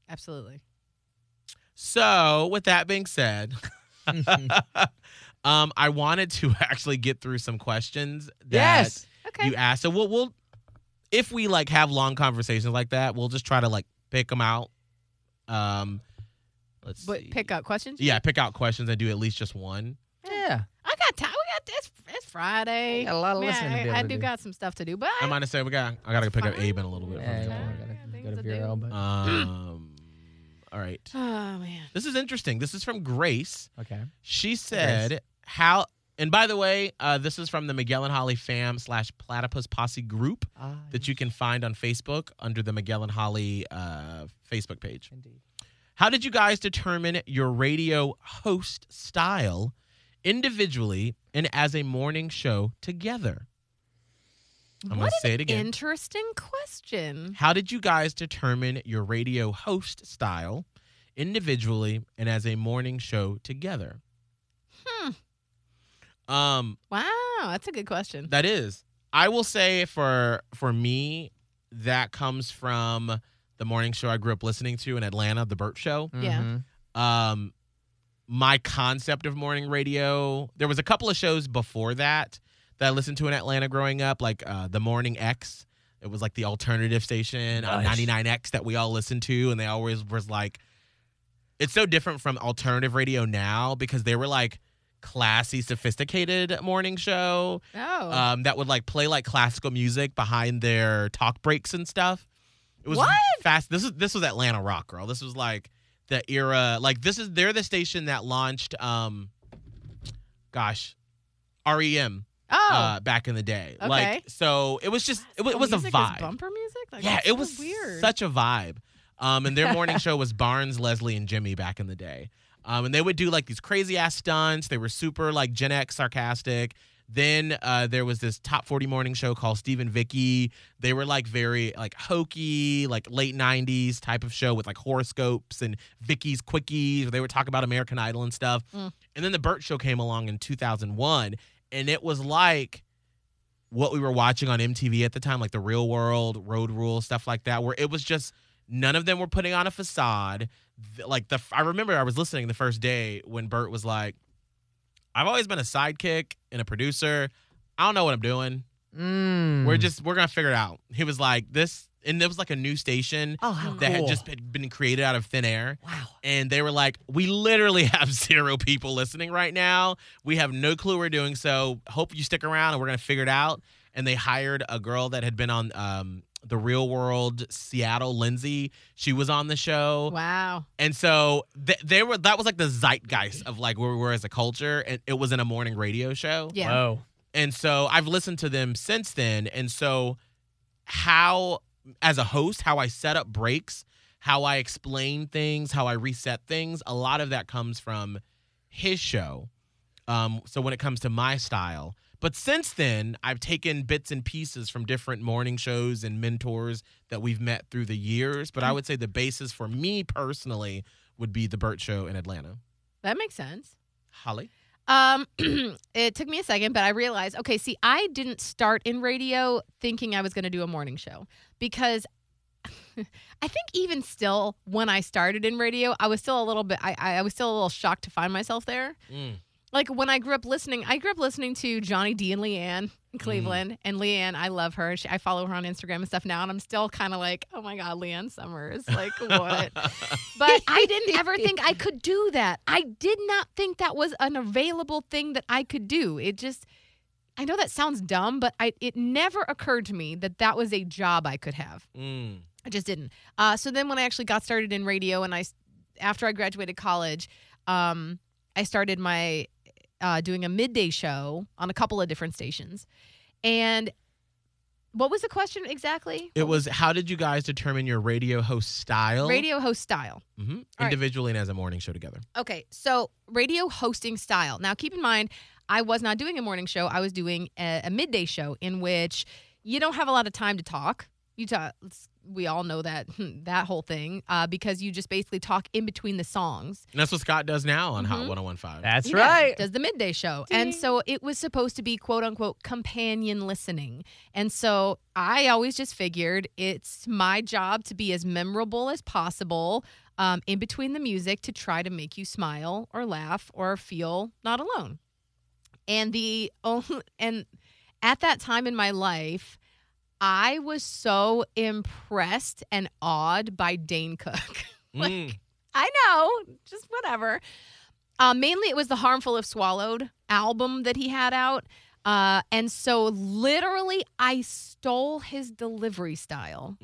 Absolutely. So, with that being said, I wanted to actually get through some questions that you asked. So, we'll if we like have long conversations like that, we'll just try to like pick them out. Let's see. Pick out questions? Yeah, pick out questions and do at least just one. Yeah. I got time. It's Friday. I got a lot of listening to do. I do got some stuff to do, but I'm going to say I got to pick up Abe in a little bit. Yeah, I got to bureau, but all right. Oh, man. This is interesting. This is from Grace. Okay. She said, and by the way, this is from the Miguel and Holly fam / Platypus Posse group that you can find on Facebook under the Miguel and Holly Facebook page. Indeed. How did you guys determine your radio host style individually and as a morning show together? I'm going to say it again. Interesting question. How did you guys determine your radio host style individually and as a morning show together? Wow, that's a good question. That is. I will say for me, that comes from the morning show I grew up listening to in Atlanta, the Burt Show. Yeah. My concept of morning radio, there was a couple of shows before that I listened to in Atlanta growing up, like The Morning X. It was like the alternative station on 99X that we all listened to, and they always was like, it's so different from alternative radio now because they were like classy, sophisticated morning show that would like play like classical music behind their talk breaks and stuff. It was fast. This was Atlanta rock, girl. This was like the era. Like they're the station that launched, REM. Back in the day. Okay. Like, so it was just, it was a vibe. Is bumper music? Like, yeah, it was weird. Such a vibe. And their morning show was Barnes, Leslie, and Jimmy back in the day. And they would do like these crazy ass stunts. They were super like Gen X sarcastic. Then there was this Top 40 morning show called Steve and Vicky. They were like very like hokey, like late 90s type of show with like horoscopes and Vicky's Quickies. They would talk about American Idol and stuff. And then the Burt Show came along in 2001. And it was like what we were watching on MTV at the time, like The Real World, Road Rules, stuff like that, where it was just none of them were putting on a facade. Like I remember I was listening the first day when Burt was like, I've always been a sidekick and a producer. I don't know what I'm doing. We're going to figure it out. He was like, this, and there was like a new station that had just been created out of thin air. Wow. And they were like, we literally have zero people listening right now. We have no clue we're doing, so hope you stick around and we're going to figure it out. And they hired a girl that had been on The Real World, Seattle, Lindsay. She was on the show. Wow. And so they were, that was like the zeitgeist of like where we were as a culture. And it was in a morning radio show. Yeah. Whoa. And so I've listened to them since then. And so how, as a host, how I set up breaks, how I explain things, how I reset things, a lot of that comes from his show. So when it comes to my style. But since then, I've taken bits and pieces from different morning shows and mentors that we've met through the years. But I would say the basis for me personally would be the Burt Show in Atlanta. That makes sense. Holly? It took me a second, but I realized, okay, see, I didn't start in radio thinking I was going to do a morning show because I think even still when I started in radio, I was still a little bit, I was still a little shocked to find myself there. Like when I grew up listening to Johnny D and Leanne in Cleveland. And Leanne, I love her. I follow her on Instagram and stuff now. And I'm still kind of like, oh my God, Leanne Summers. Like what? But I didn't ever think I could do that. I did not think that was an available thing that I could do. It just, I know that sounds dumb, but it never occurred to me that that was a job I could have. I just didn't. So then when I actually got started in radio and after I graduated college, I started my... doing a midday show on a couple of different stations. And what was the question exactly? It was, how did you guys determine your radio host style? Radio host style. Mm-hmm. Individually and as a morning show together. Okay, so radio hosting style. Now, keep in mind, I was not doing a morning show. I was doing a midday show in which you don't have a lot of time to talk. We all know that whole thing because you just basically talk in between the songs. And that's what Scott does now on Hot 101.5. That's right. Does the midday show. Ding. And so it was supposed to be, quote, unquote, companion listening. And so I always just figured it's my job to be as memorable as possible in between the music to try to make you smile or laugh or feel not alone. And at that time in my life, I was so impressed and awed by Dane Cook. I know, just whatever. Mainly it was the Harmful If Swallowed album that he had out. And so literally I stole his delivery style.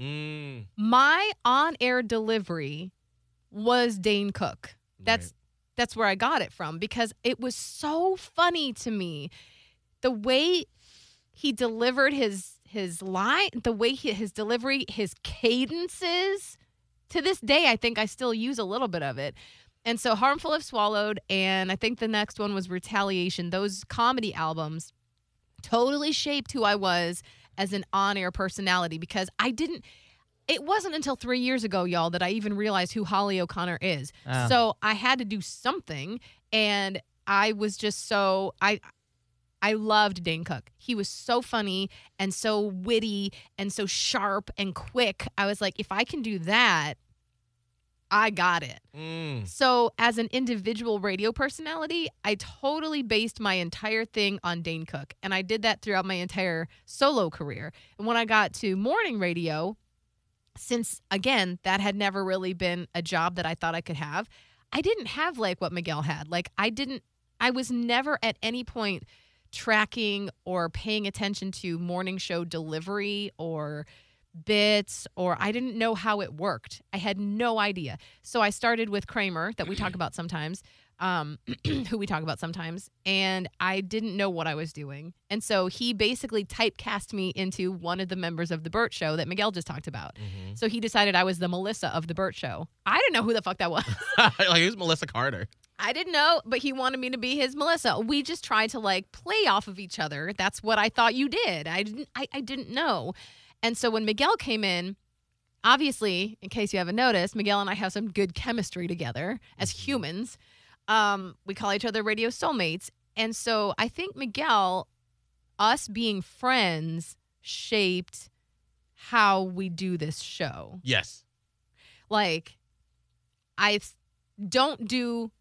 My on-air delivery was Dane Cook. That's where I got it from because it was so funny to me. The way he delivered his line, the way his delivery, his cadences, to this day, I think I still use a little bit of it. And so Harmful If Swallowed, and I think the next one was Retaliation. Those comedy albums totally shaped who I was as an on-air personality because it wasn't until 3 years ago, y'all, that I even realized who Holly O'Connor is. Oh. So I had to do something, and I was just so... I loved Dane Cook. He was so funny and so witty and so sharp and quick. I was like, if I can do that, I got it. So as an individual radio personality, I totally based my entire thing on Dane Cook. And I did that throughout my entire solo career. And when I got to morning radio, since, again, that had never really been a job that I thought I could have, I didn't have like what Miguel had. Like I was never at any point tracking or paying attention to morning show delivery or bits, or I didn't know how it worked. I had no idea. So I started with Kramer that we talk about sometimes, who we talk about sometimes, and I didn't know what I was doing. And so he basically typecast me into one of the members of the Burt Show that Miguel just talked about. So he decided I was the Melissa of the Burt Show. I didn't know who the fuck that was. Like, who's Melissa Carter? I didn't know, but he wanted me to be his Melissa. We just tried to like play off of each other. That's what I thought you did. I didn't know. And so when Miguel came in, obviously, in case you haven't noticed, Miguel and I have some good chemistry together as humans. We call each other radio soulmates. And so I think Miguel, us being friends, shaped how we do this show. Yes. Like, I don't do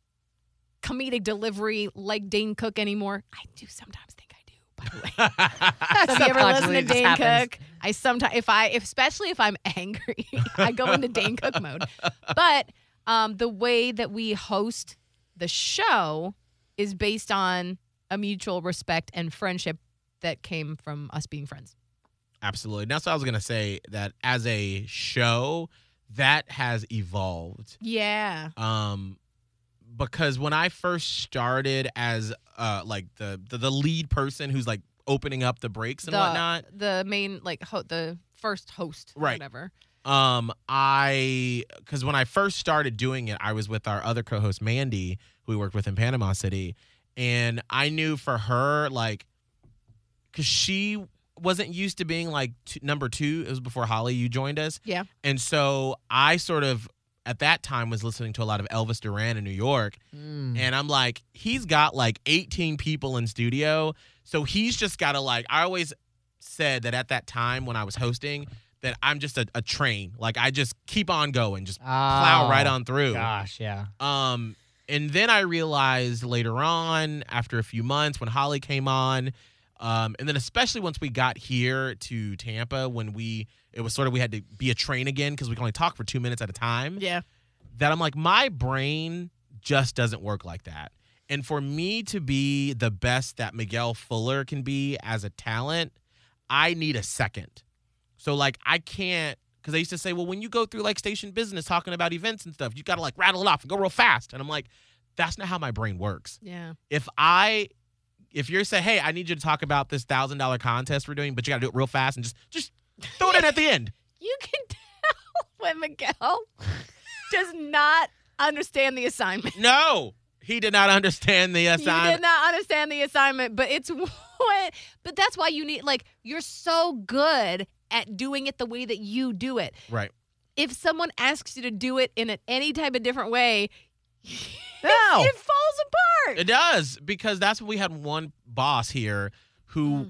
comedic delivery like Dane Cook anymore. I do sometimes think I do, by the way. So if you ever listen to Dane Cook, I sometimes, especially if I'm angry, I go into Dane Cook mode. But the way that we host the show is based on a mutual respect and friendship that came from us being friends. Absolutely. That's what I was going to say, that as a show, that has evolved. Yeah. Because when I first started as the lead person who's like opening up the breaks and whatnot, the main the first host, right? Or whatever. Because when I first started doing it, I was with our other co-host Mandy, who we worked with in Panama City, and I knew for her, like, because she wasn't used to being like number two. It was before Holly, you joined us. Yeah. And so I sort of, at that time, was listening to a lot of Elvis Duran in New York. Mm. And I'm like, he's got like 18 people in studio. So he's just got to like, I always said that at that time when I was hosting that I'm just a train. Like I just keep on going, just plow right on through. Gosh, yeah. And then I realized later on, after a few months when Holly came on, and then especially once we got here to Tampa, when we had to be a train again because we can only talk for 2 minutes at a time. Yeah. That I'm like, my brain just doesn't work like that. And for me to be the best that Miguel Fuller can be as a talent, I need a second. So, like, I can't, because they used to say, well, when you go through, like, station business talking about events and stuff, you got to, like, rattle it off and go real fast. And I'm like, that's not how my brain works. Yeah. If you're saying, hey, I need you to talk about this $1,000 contest we're doing, but you got to do it real fast and just throw it in at the end. You can tell when Miguel does not understand the assignment. No, he did not understand the assignment. He did not understand the assignment, but that's why you need, like, you're so good at doing it the way that you do it. Right. If someone asks you to do it in any type of different way, it falls apart. It does, because that's what we had one boss here who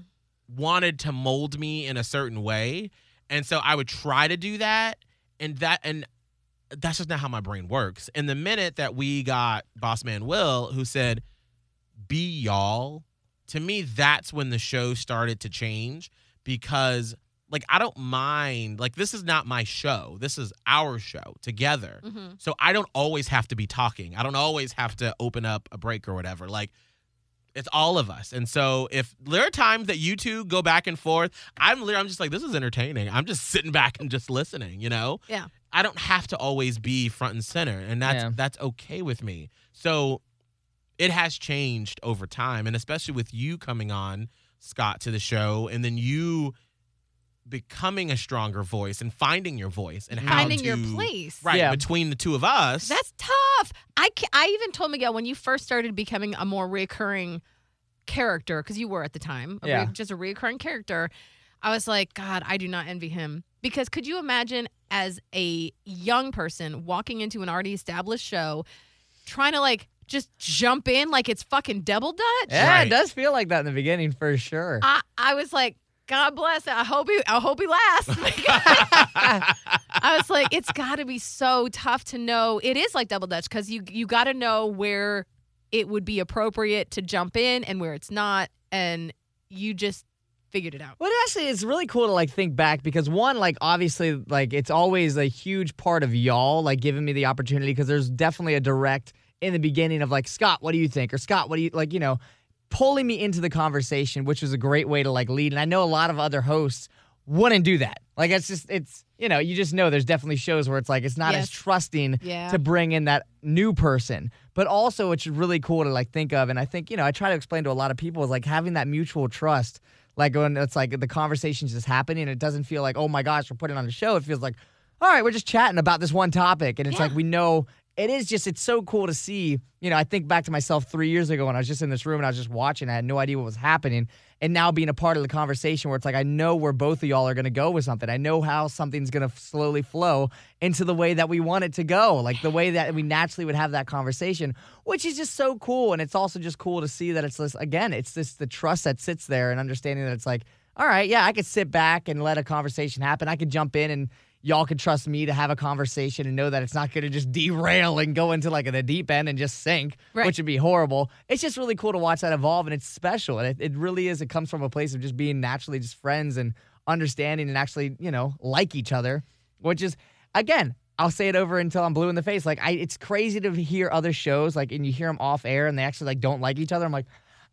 wanted to mold me in a certain way, and so I would try to do that, and that's just not how my brain works. And the minute that we got Boss Man Will, who said, "Be y'all," to me, that's when the show started to change, because like I don't mind, like this is not my show. This is our show together. Mm-hmm. So I don't always have to be talking. I don't always have to open up a break or whatever. Like it's all of us. And so if there are times that you two go back and forth, I'm just like, this is entertaining. I'm just sitting back and just listening, you know? Yeah. I don't have to always be front and center, and that's okay with me. So it has changed over time, and especially with you coming on, Scott, to the show, and then you becoming a stronger voice and finding your voice and finding your place, right? Yeah. Between the two of us, that's tough. I even told Miguel when you first started becoming a more reoccurring character, because you were at the time, just a reoccurring character. I was like, God, I do not envy him, because could you imagine as a young person walking into an already established show, trying to like just jump in like it's fucking double dutch? Yeah, right. It does feel like that in the beginning for sure. I was like, God bless it. I hope he lasts. I was like, it's got to be so tough to know. It is like double dutch, because you got to know where it would be appropriate to jump in and where it's not, and you just figured it out. Well, actually, it's really cool to like think back, because one, like obviously, like it's always a huge part of y'all like giving me the opportunity, because there's definitely a direct in the beginning of like, Scott, what do you think? Or Scott, what do you like? You know. Pulling me into the conversation, which was a great way to like lead. And I know a lot of other hosts wouldn't do that. Like it's you know, you just know there's definitely shows where it's like it's not as trusting to bring in that new person. But also it's really cool to like think of, and I think, you know, I try to explain to a lot of people is like having that mutual trust, like when it's like the conversation's just happening, and it doesn't feel like, oh my gosh, we're putting on a show. It feels like, all right, we're just chatting about this one topic, and it's like we know. It is just, it's so cool to see, you know, I think back to myself 3 years ago when I was just in this room and I was just watching. I had no idea what was happening. And now being a part of the conversation where it's like, I know where both of y'all are going to go with something. I know how something's going to slowly flow into the way that we want it to go. Like the way that we naturally would have that conversation, which is just so cool. And it's also just cool to see that it's this, again, it's just the trust that sits there and understanding that it's like, all right, yeah, I could sit back and let a conversation happen. I could jump in and y'all can trust me to have a conversation and know that it's not going to just derail and go into like the deep end and just sink, right, which would be horrible. It's just really cool to watch that evolve, and it's special. And it really is. It comes from a place of just being naturally just friends and understanding and actually, you know, like each other, which is, again, I'll say it over until I'm blue in the face. Like, it's crazy to hear other shows, like, and you hear them off air and they actually, like, don't like each other. I'm like,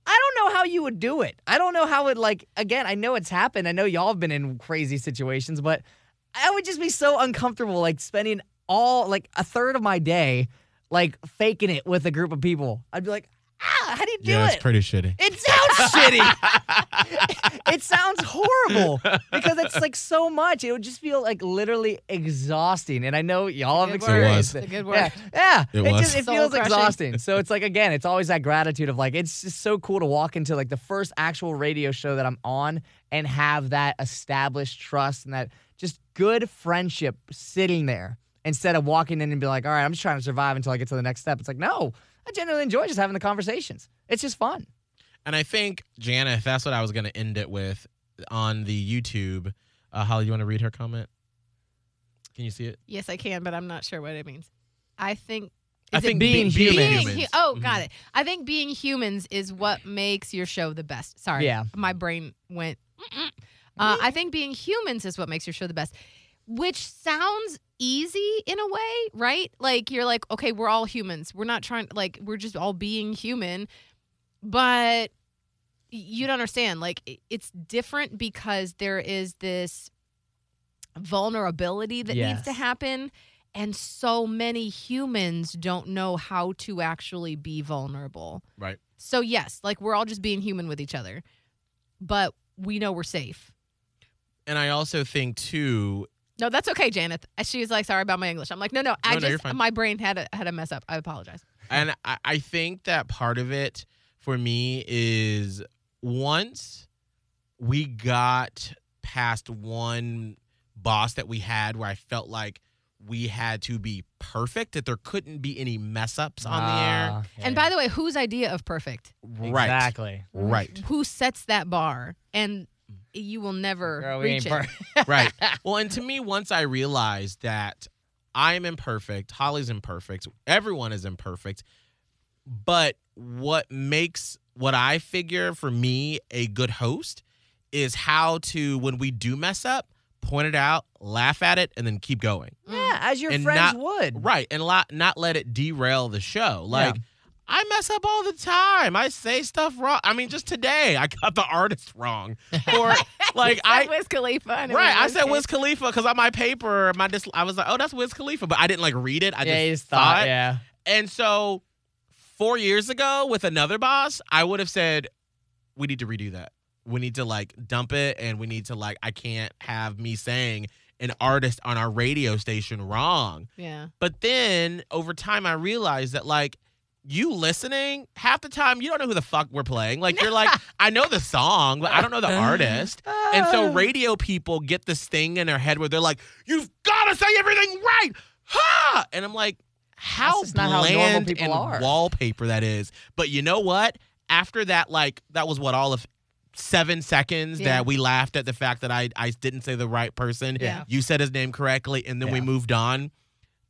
I don't know how you would do it. I don't know how it, like, again, I know it's happened. I know y'all have been in crazy situations, but I would just be so uncomfortable, like, spending all, like, a third of my day, like, faking it with a group of people. I'd be like, how do you do it? Yeah, it's pretty shitty. It sounds shitty. It sounds horrible because it's like so much. It would just feel like literally exhausting. And I know y'all have experienced it. Good work. Yeah. It feels exhausting. So it's like, again, it's always that gratitude of like, it's just so cool to walk into like the first actual radio show that I'm on and have that established trust and that just good friendship sitting there instead of walking in and be like, all right, I'm just trying to survive until I get to the next step. It's like, no. I generally enjoy just having the conversations. It's just fun. And I think, Jana, if that's what I was going to end it with on the YouTube, Holly, you want to read her comment? Can you see it? Yes, I can, but I'm not sure what it means. I think being humans. Oh, got it. I think being humans is what makes your show the best. Sorry. Yeah. My brain went. I think being humans is what makes your show the best, which sounds easy in a way, right? Like, you're like, okay, we're all humans. We're not trying, like, we're just all being human. But you don't understand. Like, it's different because there is this vulnerability that needs to happen. And so many humans don't know how to actually be vulnerable. Right. So, yes, like, we're all just being human with each other. But we know we're safe. And I also think, too, no, that's okay, Janet. She was like, sorry about my English. I'm like, no, I just, my brain had a mess up. I apologize. And I think that part of it for me is once we got past one boss that we had where I felt like we had to be perfect, that there couldn't be any mess ups on the air. Okay. And by the way, whose idea of perfect? Right. Exactly. Right. Who sets that bar? And you will never reach it. Right. Well, and to me, once I realized that I'm imperfect, Holly's imperfect, everyone is imperfect, but what makes, what I figure for me a good host is how to, when we do mess up, point it out, laugh at it, and then keep going. Yeah, as your friends would. Right, and not let it derail the show. Like, yeah. I mess up all the time. I say stuff wrong. I mean, just today, I got the artist wrong. Or like I Wiz Khalifa. Right, I said Wiz Khalifa because on my paper, I was like, oh, that's Wiz Khalifa, but I didn't like read it. I just thought. Yeah. And so 4 years ago with another boss, I would have said, we need to redo that. We need to like dump it, and we need to like, I can't have me saying an artist on our radio station wrong. Yeah. But then over time, I realized that like, you listening, half the time, you don't know who the fuck we're playing. Like, you're like, I know the song, but I don't know the artist. And so radio people get this thing in their head where they're like, you've got to say everything right. Ha! And I'm like, how bland and wallpaper that is. But you know what? After that, like, that was what, all of 7 seconds that we laughed at the fact that I didn't say the right person. Yeah. You said his name correctly, and then we moved on.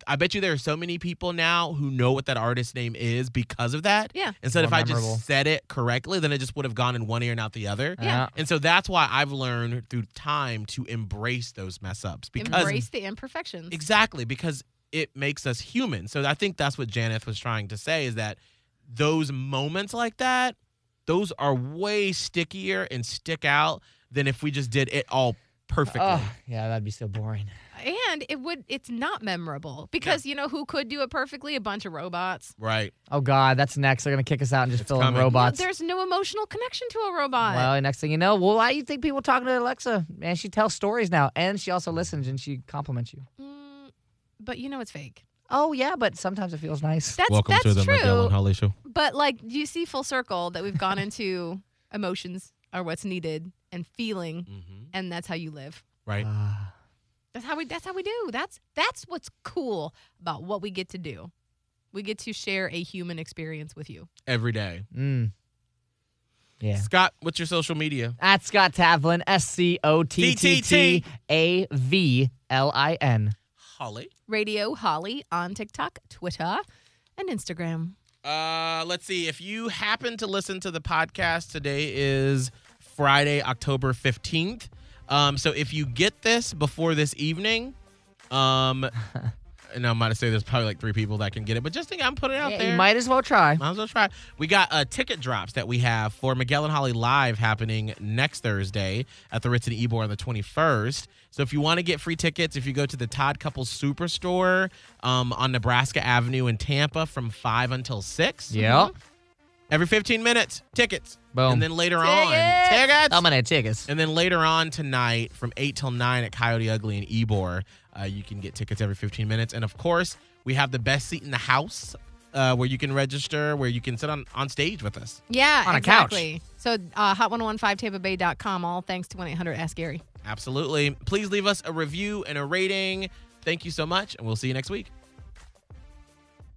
I bet you there are so many people now who know what that artist's name is because of that. Yeah. Instead, if I just said it correctly, then it just would have gone in one ear and out the other. Yeah. And so that's why I've learned through time to embrace those mess ups. Embrace the imperfections. Exactly, because it makes us human. So I think that's what Janeth was trying to say, is that those moments like that, those are way stickier and stick out than if we just did it all perfectly. Oh, yeah, that'd be so boring. And it's not memorable because you know who could do it perfectly? A bunch of robots. Right. Oh God, that's next. They're gonna kick us out and just fill in robots. There's no emotional connection to a robot. Well, next thing you know, why do you think people talking to Alexa? Man, she tells stories now, and she also listens and she compliments you. But you know it's fake. Oh yeah, but sometimes it feels nice. Welcome to the Miguel and Holly Show. But like, you see full circle that we've gone into emotions are what's needed and feeling, and that's how you live. Right. That's how we do. That's what's cool about what we get to do. We get to share a human experience with you every day. Yeah. Scott, what's your social media? @ScottTavlin, SCOTTTAV L-I-N. Holly. Radio Holly on TikTok, Twitter, and Instagram. Let's see. If you happen to listen to the podcast, today is Friday, October 15th. So if you get this before this evening, and I might say there's probably like three people that can get it, but just think I'm putting it out there. You might as well try. We got ticket drops that we have for Miguel and Holly Live happening next Thursday at the Ritz and Ebor on the 21st. So if you want to get free tickets, if you go to the Todd Couples Superstore on Nebraska Avenue in Tampa from 5 until 6. Yep. Mm-hmm. Every 15 minutes, tickets. Boom. And then later on, tickets. I'm going to have tickets. And then later on tonight from 8 till 9 at Coyote Ugly in Ebor, you can get tickets every 15 minutes. And, of course, we have the best seat in the house where you can register, where you can sit on stage with us. Yeah, on exactly. A couch. So hot101.5tampabay.com, all thanks to 1-800-ASK-GARY. Absolutely. Please leave us a review and a rating. Thank you so much, and we'll see you next week.